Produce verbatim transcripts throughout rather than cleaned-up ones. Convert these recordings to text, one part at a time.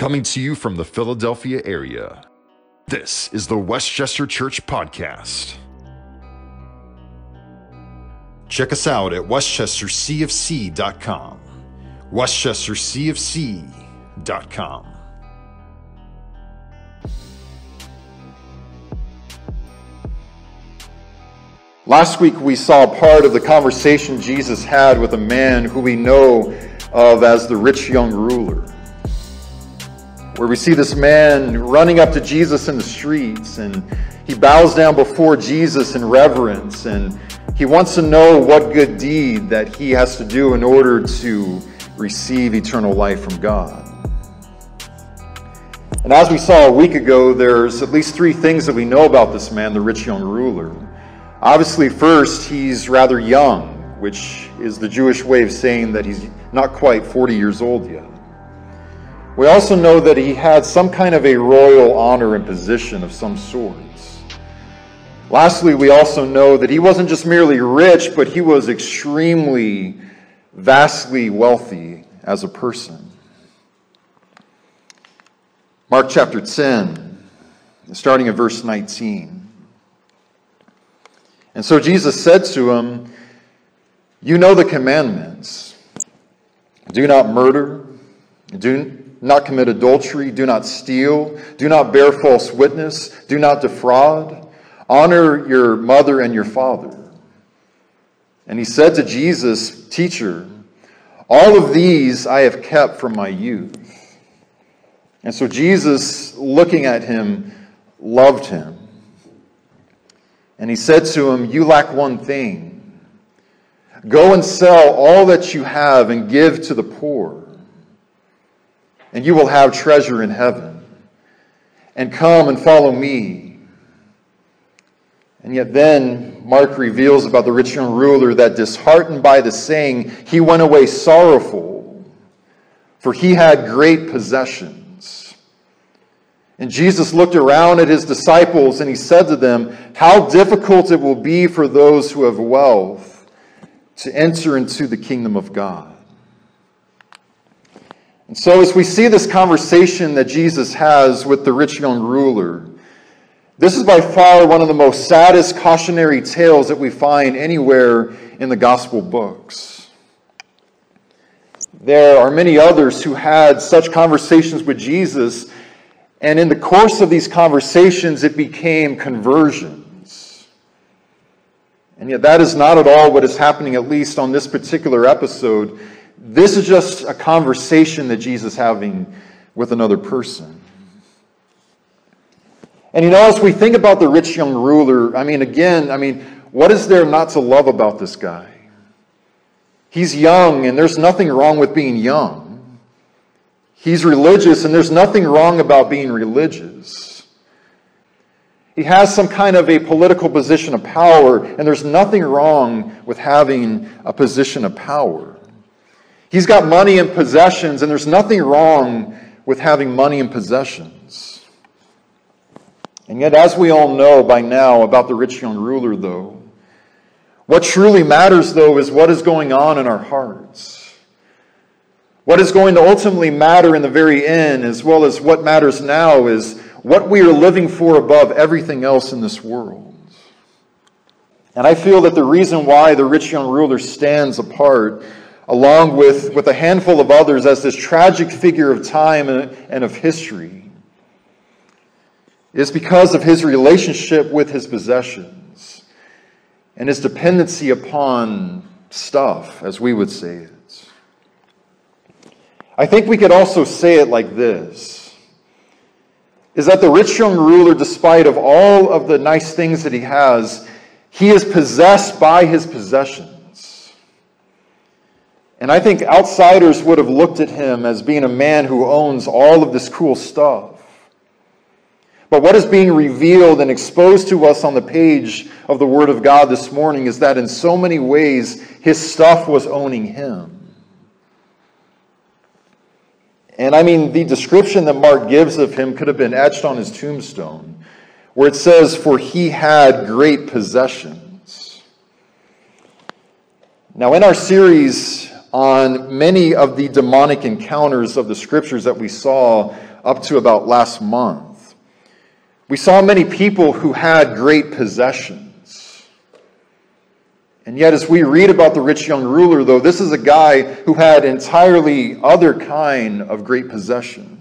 Coming to you from the Philadelphia area, this is the Westchester Church Podcast. Check us out at westchester c f c dot com, westchester c f c dot com. Last week we saw part of the conversation Jesus had with a man who we know of as the rich young ruler, where we see this man running up to Jesus in the streets, and he bows down before Jesus in reverence, and he wants to know what good deed that he has to do in order to receive eternal life from God. And as we saw a week ago, there's at least three things that we know about this man, the rich young ruler. Obviously, first, he's rather young, which is the Jewish way of saying that he's not quite forty years old yet. We also know that he had some kind of a royal honor and position of some sorts. Lastly, we also know that he wasn't just merely rich, but he was extremely, vastly wealthy as a person. Mark chapter ten, starting at verse nineteen. And so Jesus said to him, "You know the commandments. Do not murder. Do not commit adultery, do not steal, do not bear false witness, do not defraud, honor your mother and your father." And he said to Jesus, "Teacher, all of these I have kept from my youth." And so Jesus, looking at him, loved him. And he said to him, "You lack one thing. Go and sell all that you have and give to the poor, and you will have treasure in heaven. And come and follow me." And yet then Mark reveals about the rich young ruler that, disheartened by the saying, he went away sorrowful, for he had great possessions. And Jesus looked around at his disciples, and he said to them, "How difficult it will be for those who have wealth to enter into the kingdom of God." And so as we see this conversation that Jesus has with the rich young ruler, this is by far one of the most saddest cautionary tales that we find anywhere in the gospel books. There are many others who had such conversations with Jesus, and in the course of these conversations, it became conversions. And yet that is not at all what is happening, at least on this particular episode. This is just a conversation that Jesus is having with another person. And you know, as we think about the rich young ruler, I mean, again, I mean, what is there not to love about this guy? He's young, and there's nothing wrong with being young. He's religious, and there's nothing wrong about being religious. He has some kind of a political position of power, and there's nothing wrong with having a position of power. He's got money and possessions, and there's nothing wrong with having money and possessions. And yet, as we all know by now about the rich young ruler, though, what truly matters, though, is what is going on in our hearts. What is going to ultimately matter in the very end, as well as what matters now, is what we are living for above everything else in this world. And I feel that the reason why the rich young ruler stands apart, along with, with a handful of others, as this tragic figure of time and, and of history, is because of his relationship with his possessions and his dependency upon stuff, as we would say it. I think we could also say it like this, is that the rich young ruler, despite of all of the nice things that he has, he is possessed by his possessions. And I think outsiders would have looked at him as being a man who owns all of this cool stuff. But what is being revealed and exposed to us on the page of the Word of God this morning is that in so many ways, his stuff was owning him. And I mean, the description that Mark gives of him could have been etched on his tombstone, where it says, "For he had great possessions." Now, in our series on many of the demonic encounters of the scriptures that we saw up to about last month, we saw many people who had great possessions. And yet, as we read about the rich young ruler, though, this is a guy who had entirely other kind of great possession.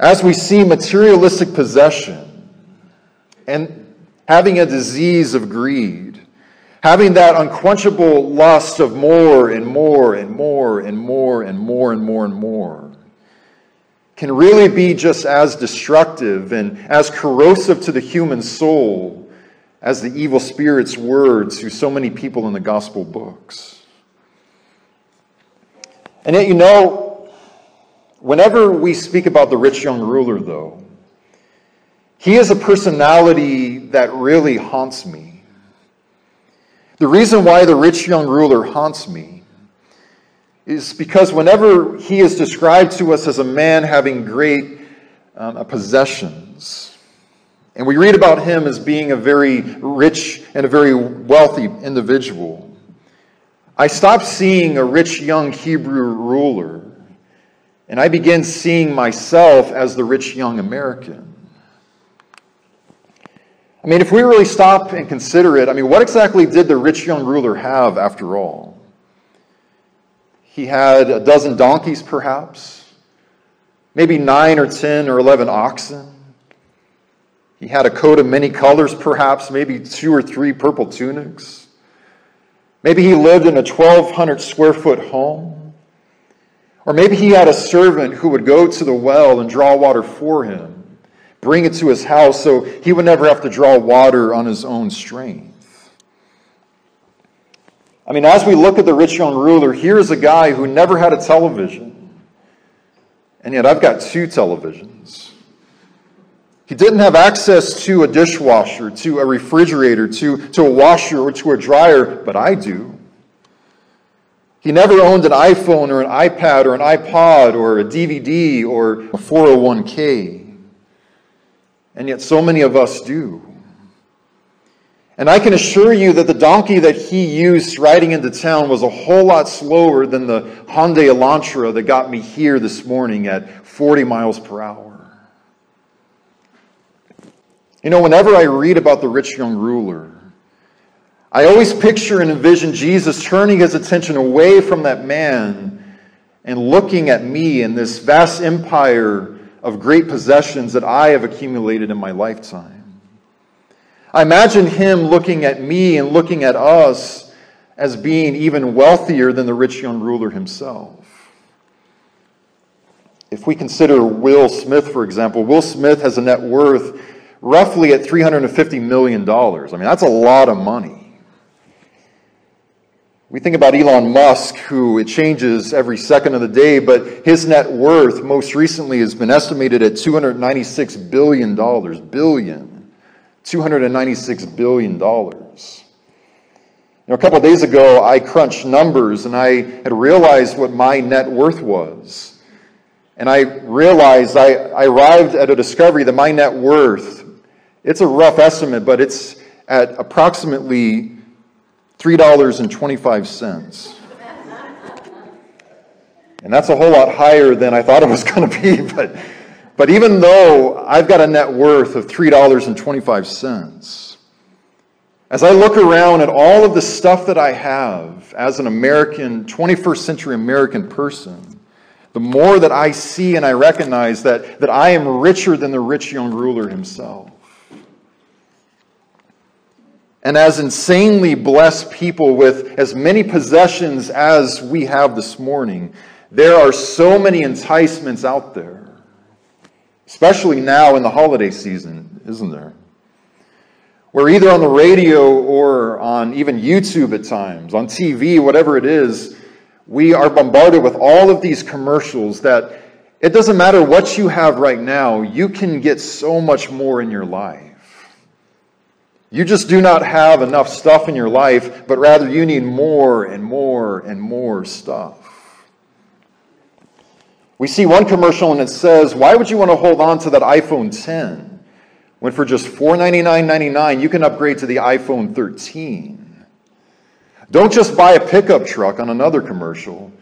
As we see materialistic possession and having a disease of greed, having that unquenchable lust of more and more and more and more and more and more and more can really be just as destructive and as corrosive to the human soul as the evil spirit's were to so many people in the gospel books. And yet, you know, whenever we speak about the rich young ruler, though, he is a personality that really haunts me. The reason why the rich young ruler haunts me is because whenever he is described to us as a man having great um, possessions, and we read about him as being a very rich and a very wealthy individual, I stop seeing a rich young Hebrew ruler, and I begin seeing myself as the rich young American. I mean, if we really stop and consider it, I mean, what exactly did the rich young ruler have after all? He had a dozen donkeys, perhaps, maybe nine or ten or eleven oxen. He had a coat of many colors, perhaps, maybe two or three purple tunics. Maybe he lived in a twelve hundred square foot home. Or maybe he had a servant who would go to the well and draw water for him, bring it to his house so he would never have to draw water on his own strength. I mean, as we look at the rich young ruler, here's a guy who never had a television, and yet I've got two televisions. He didn't have access to a dishwasher, to a refrigerator, to, to a washer, or to a dryer, but I do. He never owned an iPhone or an iPad or an iPod or a D V D or a four oh one k. And yet so many of us do. And I can assure you that the donkey that he used riding into town was a whole lot slower than the Hyundai Elantra that got me here this morning at forty miles per hour. You know, whenever I read about the rich young ruler, I always picture and envision Jesus turning his attention away from that man and looking at me in this vast empire of great possessions that I have accumulated in my lifetime. I imagine him looking at me and looking at us as being even wealthier than the rich young ruler himself. If we consider Will Smith, for example, Will Smith has a net worth roughly at three hundred fifty million dollars. I mean, that's a lot of money. We think about Elon Musk, who it changes every second of the day, but his net worth most recently has been estimated at two hundred ninety-six billion dollars. Billion. two hundred ninety-six billion dollars. You know, a couple of days ago, I crunched numbers, and I had realized what my net worth was. And I realized, I, I arrived at a discovery that my net worth, it's a rough estimate, but it's at approximately three dollars and twenty-five cents. And that's a whole lot higher than I thought it was going to be. But, but even though I've got a net worth of three dollars and twenty-five cents, as I look around at all of the stuff that I have as an American, twenty-first century American person, the more that I see and I recognize that, that I am richer than the rich young ruler himself. And as insanely blessed people with as many possessions as we have this morning, there are so many enticements out there, especially now in the holiday season, isn't there? We're either on the radio or on even YouTube at times, on T V, whatever it is, we are bombarded with all of these commercials that it doesn't matter what you have right now, you can get so much more in your life. You just do not have enough stuff in your life, but rather you need more and more and more stuff. We see one commercial and it says, why would you want to hold on to that iPhone ten when for just four hundred ninety-nine dollars and ninety-nine cents you can upgrade to the iPhone thirteen? Don't just buy a pickup truck on another commercial.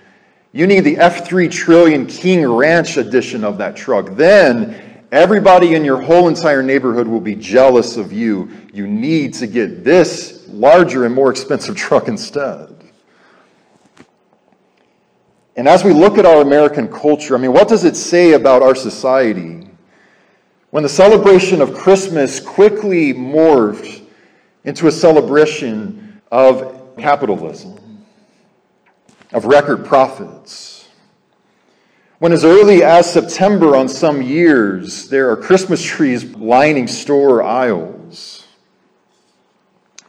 You need the F three trillion King Ranch edition of that truck. Then everybody in your whole entire neighborhood will be jealous of you. You need to get this larger and more expensive truck instead. And as we look at our American culture, I mean, what does it say about our society when the celebration of Christmas quickly morphed into a celebration of capitalism, of record profits? When as early as September on some years, there are Christmas trees lining store aisles.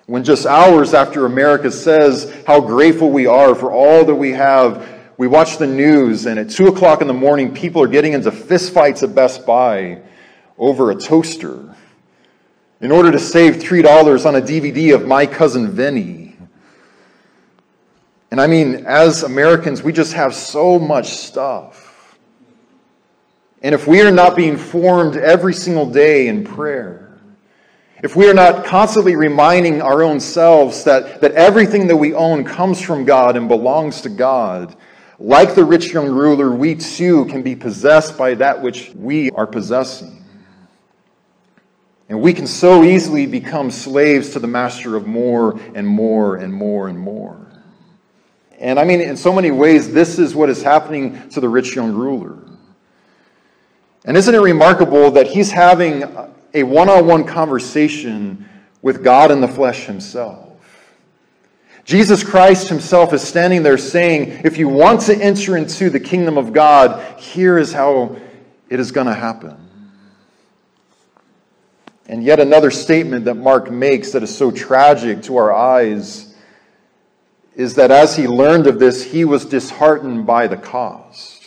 When just hours after America says how grateful we are for all that we have, we watch the news, and at two o'clock in the morning, people are getting into fistfights at Best Buy over a toaster in order to save three dollars on a D V D of My Cousin Vinny. And I mean, as Americans, we just have so much stuff. And if we are not being formed every single day in prayer, if we are not constantly reminding our own selves that, that everything that we own comes from God and belongs to God, like the rich young ruler, we too can be possessed by that which we are possessing. And we can so easily become slaves to the master of more and more and more and more. And I mean, in so many ways, this is what is happening to the rich young ruler. And isn't it remarkable that he's having a one-on-one conversation with God in the flesh himself? Jesus Christ himself is standing there saying, if you want to enter into the kingdom of God, here is how it is going to happen. And yet another statement that Mark makes that is so tragic to our eyes is that as he learned of this, he was disheartened by the cost.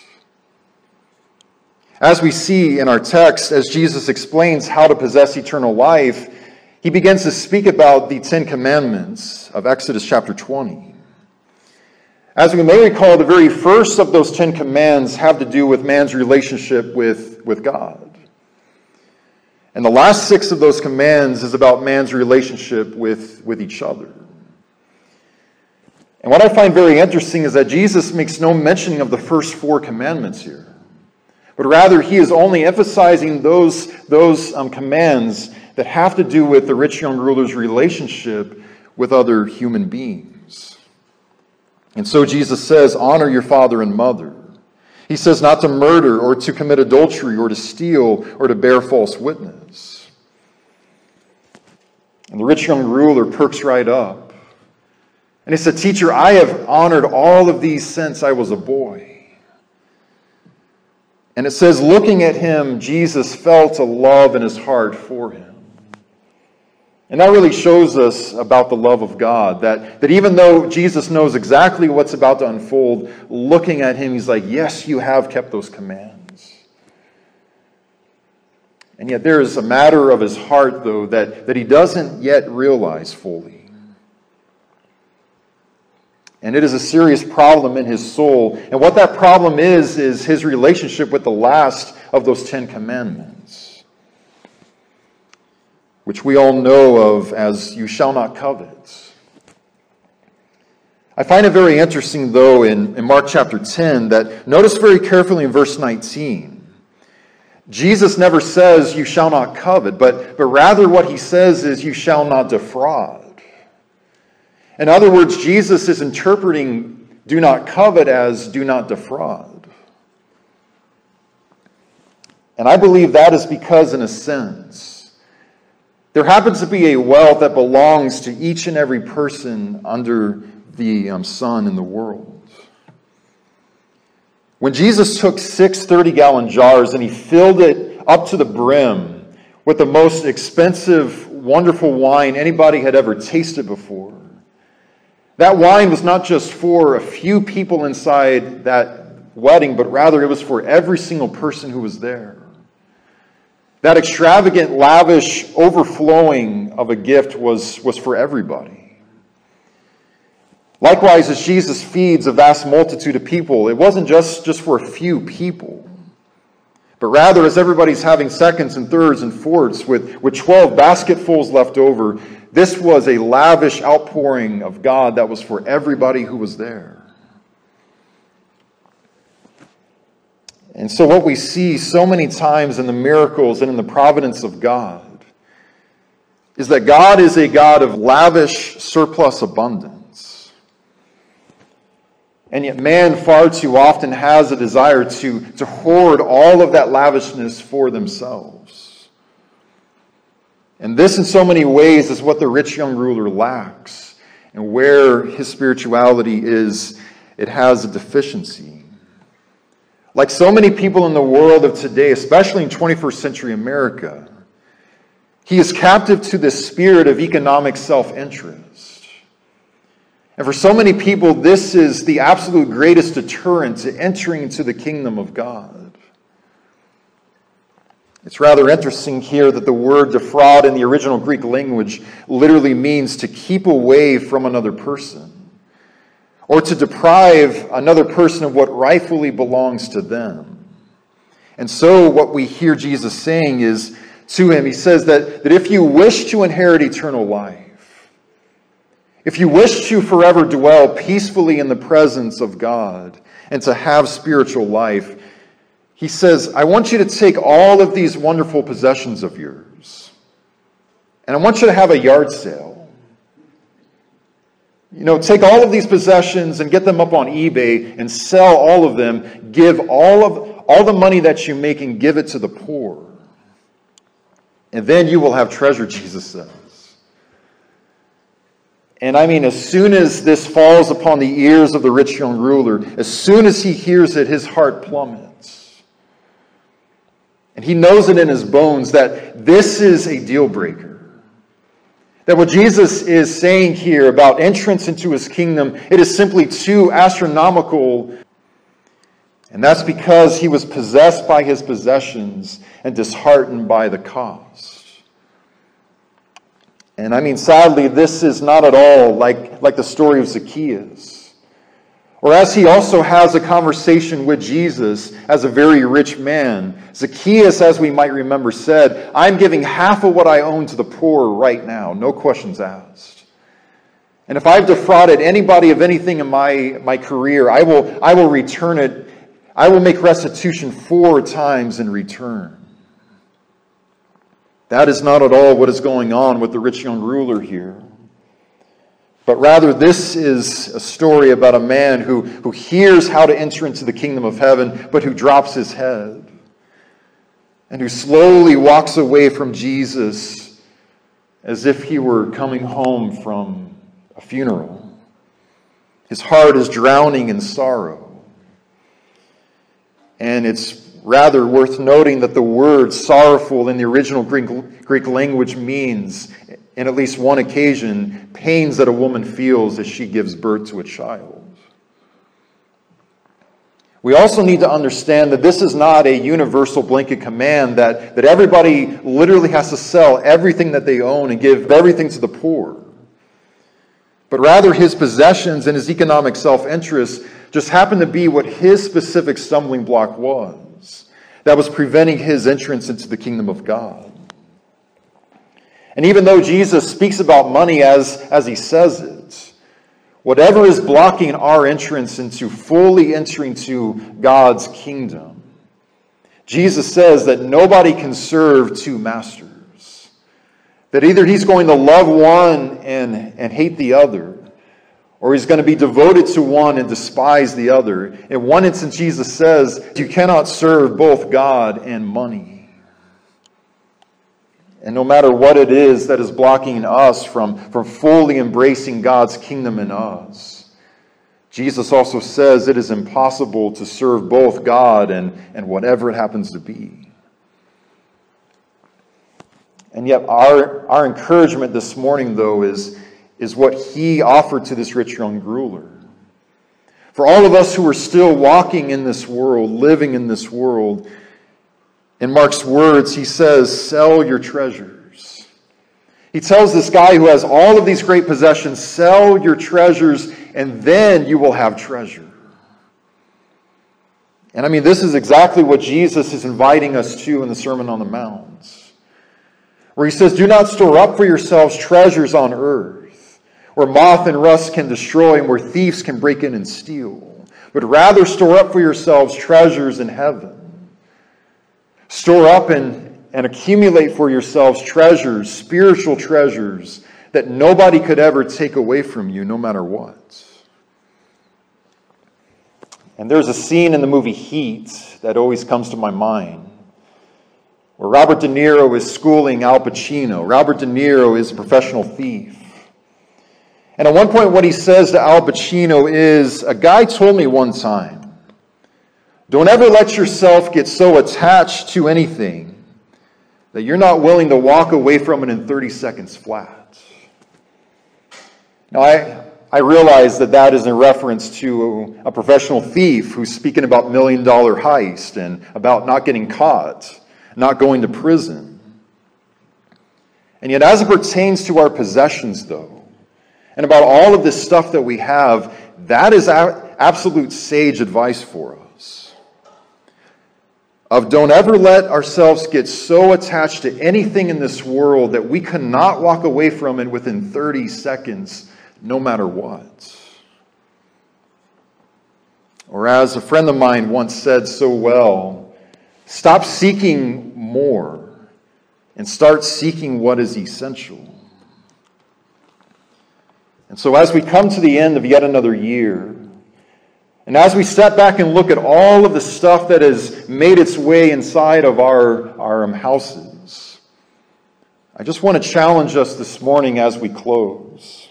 As we see in our text, as Jesus explains how to possess eternal life, he begins to speak about the Ten Commandments of Exodus chapter twenty. As we may recall, the very first of those Ten Commands have to do with man's relationship with, with God. And the last six of those commands is about man's relationship with, with each other. And what I find very interesting is that Jesus makes no mention of the first four commandments here, but rather he is only emphasizing those, those um, commands that have to do with the rich young ruler's relationship with other human beings. And so Jesus says, honor your father and mother. He says not to murder or to commit adultery or to steal or to bear false witness. And the rich young ruler perks right up. And he said, teacher, I have honored all of these since I was a boy. And it says, looking at him, Jesus felt a love in his heart for him. And that really shows us about the love of God, that, that even though Jesus knows exactly what's about to unfold, looking at him, he's like, yes, you have kept those commands. And yet there is a matter of his heart, though, that, that he doesn't yet realize fully. And it is a serious problem in his soul. And what that problem is, is his relationship with the last of those Ten Commandments, which we all know of as you shall not covet. I find it very interesting, though, in, in Mark chapter ten, that notice very carefully in verse nineteen, Jesus never says you shall not covet, but, but rather what he says is you shall not defraud. In other words, Jesus is interpreting do not covet as do not defraud. And I believe that is because, in a sense, there happens to be a wealth that belongs to each and every person under the um, sun in the world. When Jesus took six thirty-gallon jars and he filled it up to the brim with the most expensive, wonderful wine anybody had ever tasted before, that wine was not just for a few people inside that wedding, but rather it was for every single person who was there. That extravagant, lavish overflowing of a gift was, was for everybody. Likewise, as Jesus feeds a vast multitude of people, it wasn't just, just for a few people, but rather as everybody's having seconds and thirds and fourths with, with twelve basketfuls left over, this was a lavish outpouring of God that was for everybody who was there. And so what we see so many times in the miracles and in the providence of God is that God is a God of lavish surplus abundance. And yet man far too often has a desire to, to hoard all of that lavishness for themselves. And this in so many ways is what the rich young ruler lacks, and where his spirituality is, it has a deficiency. Like so many people in the world of today, especially in twenty-first century America, he is captive to this spirit of economic self-interest. And for so many people, this is the absolute greatest deterrent to entering into the kingdom of God. It's rather interesting here that the word defraud in the original Greek language literally means to keep away from another person, or to deprive another person of what rightfully belongs to them. And so what we hear Jesus saying is to him, he says that, that if you wish to inherit eternal life, if you wish to forever dwell peacefully in the presence of God and to have spiritual life, he says, I want you to take all of these wonderful possessions of yours, and I want you to have a yard sale. You know, take all of these possessions and get them up on eBay and sell all of them. Give all of all the money that you make and give it to the poor. And then you will have treasure, Jesus says. And I mean, as soon as this falls upon the ears of the rich young ruler, as soon as he hears it, his heart plummets. And he knows it in his bones that this is a deal breaker. That what Jesus is saying here about entrance into his kingdom, it is simply too astronomical. And that's because he was possessed by his possessions and disheartened by the cost. And I mean, sadly, this is not at all like, like the story of Zacchaeus. Or as he also has a conversation with Jesus as a very rich man, Zacchaeus, as we might remember, said, I'm giving half of what I own to the poor right now, no questions asked. And if I've defrauded anybody of anything in my, my career, I will, I will return it. I will make restitution four times in return. That is not at all what is going on with the rich young ruler here. But rather, this is a story about a man who, who hears how to enter into the kingdom of heaven, but who drops his head, and who slowly walks away from Jesus as if he were coming home from a funeral. His heart is drowning in sorrow. And it's rather worth noting that the word sorrowful in the original Greek, Greek language means, in at least one occasion, pains that a woman feels as she gives birth to a child. We also need to understand that this is not a universal blanket command that, that everybody literally has to sell everything that they own and give everything to the poor. But rather, his possessions and his economic self-interest just happened to be what his specific stumbling block was, that was preventing his entrance into the kingdom of God. And even though Jesus speaks about money as, as he says it, whatever is blocking our entrance into fully entering to God's kingdom, Jesus says that nobody can serve two masters. That either he's going to love one and, and hate the other, or he's going to be devoted to one and despise the other. In one instance, Jesus says, you cannot serve both God and money. And no matter what it is that is blocking us from, from fully embracing God's kingdom in us, Jesus also says it is impossible to serve both God and, and whatever it happens to be. And yet our, our encouragement this morning, though, is, is what he offered to this rich young ruler. For all of us who are still walking in this world, living in this world, in Mark's words, he says, sell your treasures. He tells this guy who has all of these great possessions, sell your treasures, and then you will have treasure. And I mean, this is exactly what Jesus is inviting us to in the Sermon on the Mount, where he says, do not store up for yourselves treasures on earth, where moth and rust can destroy and where thieves can break in and steal, but rather store up for yourselves treasures in heaven, Store up and, and accumulate for yourselves treasures, spiritual treasures, that nobody could ever take away from you, no matter what. And there's a scene in the movie Heat that always comes to my mind, where Robert De Niro is schooling Al Pacino. Robert De Niro is a professional thief. And at one point what he says to Al Pacino is, a guy told me one time, don't ever let yourself get so attached to anything that you're not willing to walk away from it in thirty seconds flat. Now I... I realize that that is a reference to a professional thief who's speaking about million dollar heist and about not getting caught, not going to prison. And yet as it pertains to our possessions though, and about all of this stuff that we have, that is absolute sage advice for us. Of don't ever let ourselves get so attached to anything in this world that we cannot walk away from it within thirty seconds. No matter what. Or as a friend of mine once said so well, stop seeking more and start seeking what is essential. And so as we come to the end of yet another year, and as we step back and look at all of the stuff that has made its way inside of our, our houses, I just want to challenge us this morning as we close.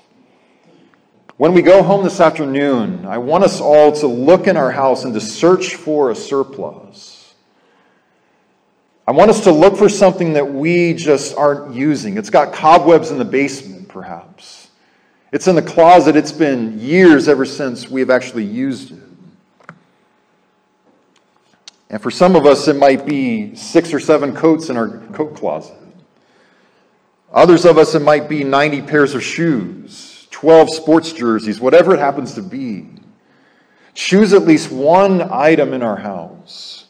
When we go home this afternoon, I want us all to look in our house and to search for a surplus. I want us to look for something that we just aren't using. It's got cobwebs in the basement, perhaps. It's in the closet. It's been years ever since we have actually used it. And for some of us, it might be six or seven coats in our coat closet. Others of us, it might be ninety pairs of shoes. twelve sports jerseys, whatever it happens to be. Choose at least one item in our house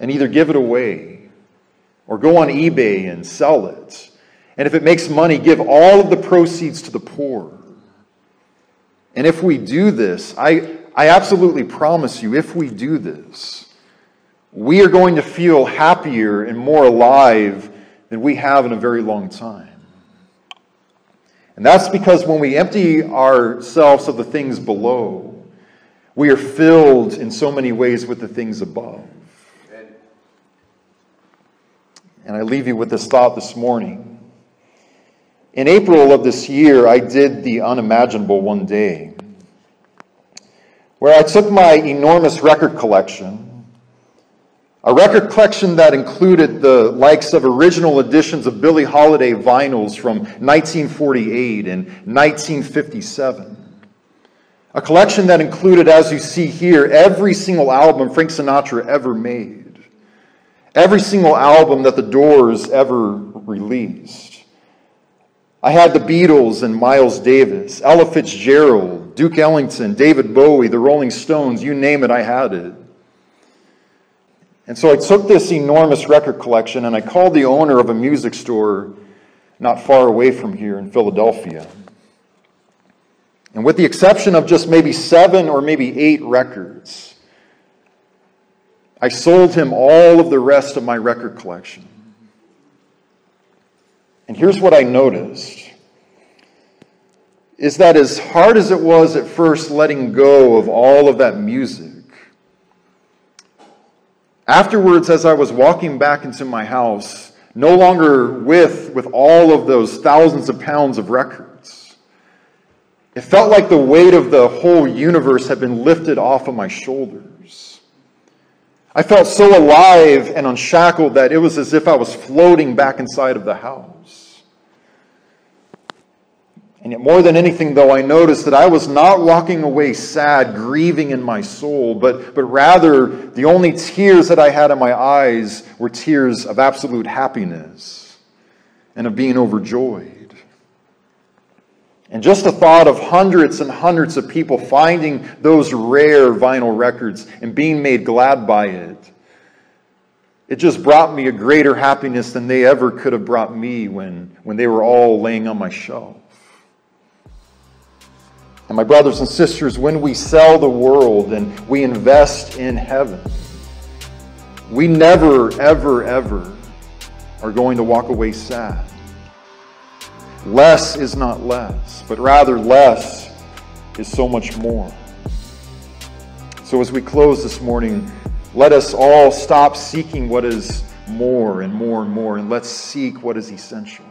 and either give it away or go on eBay and sell it. And if it makes money, give all of the proceeds to the poor. And if we do this, I, I absolutely promise you, if we do this, we are going to feel happier and more alive than we have in a very long time. And that's because when we empty ourselves of the things below, we are filled in so many ways with the things above. And I leave you with this thought this morning. In April of this year, I did the unimaginable one day, where I took my enormous record collection, a record collection that included the likes of original editions of Billie Holiday vinyls from nineteen forty-eight and nineteen fifty-seven. A collection that included, as you see here, every single album Frank Sinatra ever made. Every single album that The Doors ever released. I had the Beatles and Miles Davis, Ella Fitzgerald, Duke Ellington, David Bowie, the Rolling Stones, you name it, I had it. And so I took this enormous record collection and I called the owner of a music store not far away from here in Philadelphia. And with the exception of just maybe seven or maybe eight records, I sold him all of the rest of my record collection. And here's what I noticed, is that as hard as it was at first letting go of all of that music, afterwards, as I was walking back into my house, no longer with, with all of those thousands of pounds of records, it felt like the weight of the whole universe had been lifted off of my shoulders. I felt so alive and unshackled that it was as if I was floating back inside of the house. And yet more than anything, though, I noticed that I was not walking away sad, grieving in my soul, but, but rather the only tears that I had in my eyes were tears of absolute happiness and of being overjoyed. And just the thought of hundreds and hundreds of people finding those rare vinyl records and being made glad by it, it just brought me a greater happiness than they ever could have brought me when, when they were all laying on my shelf. And my brothers and sisters, when we sell the world and we invest in heaven, We never, ever, ever are going to walk away sad. Less is not less, but rather less is so much more. So as we close this morning, let us all stop seeking what is more and more and more, and let's seek what is essential.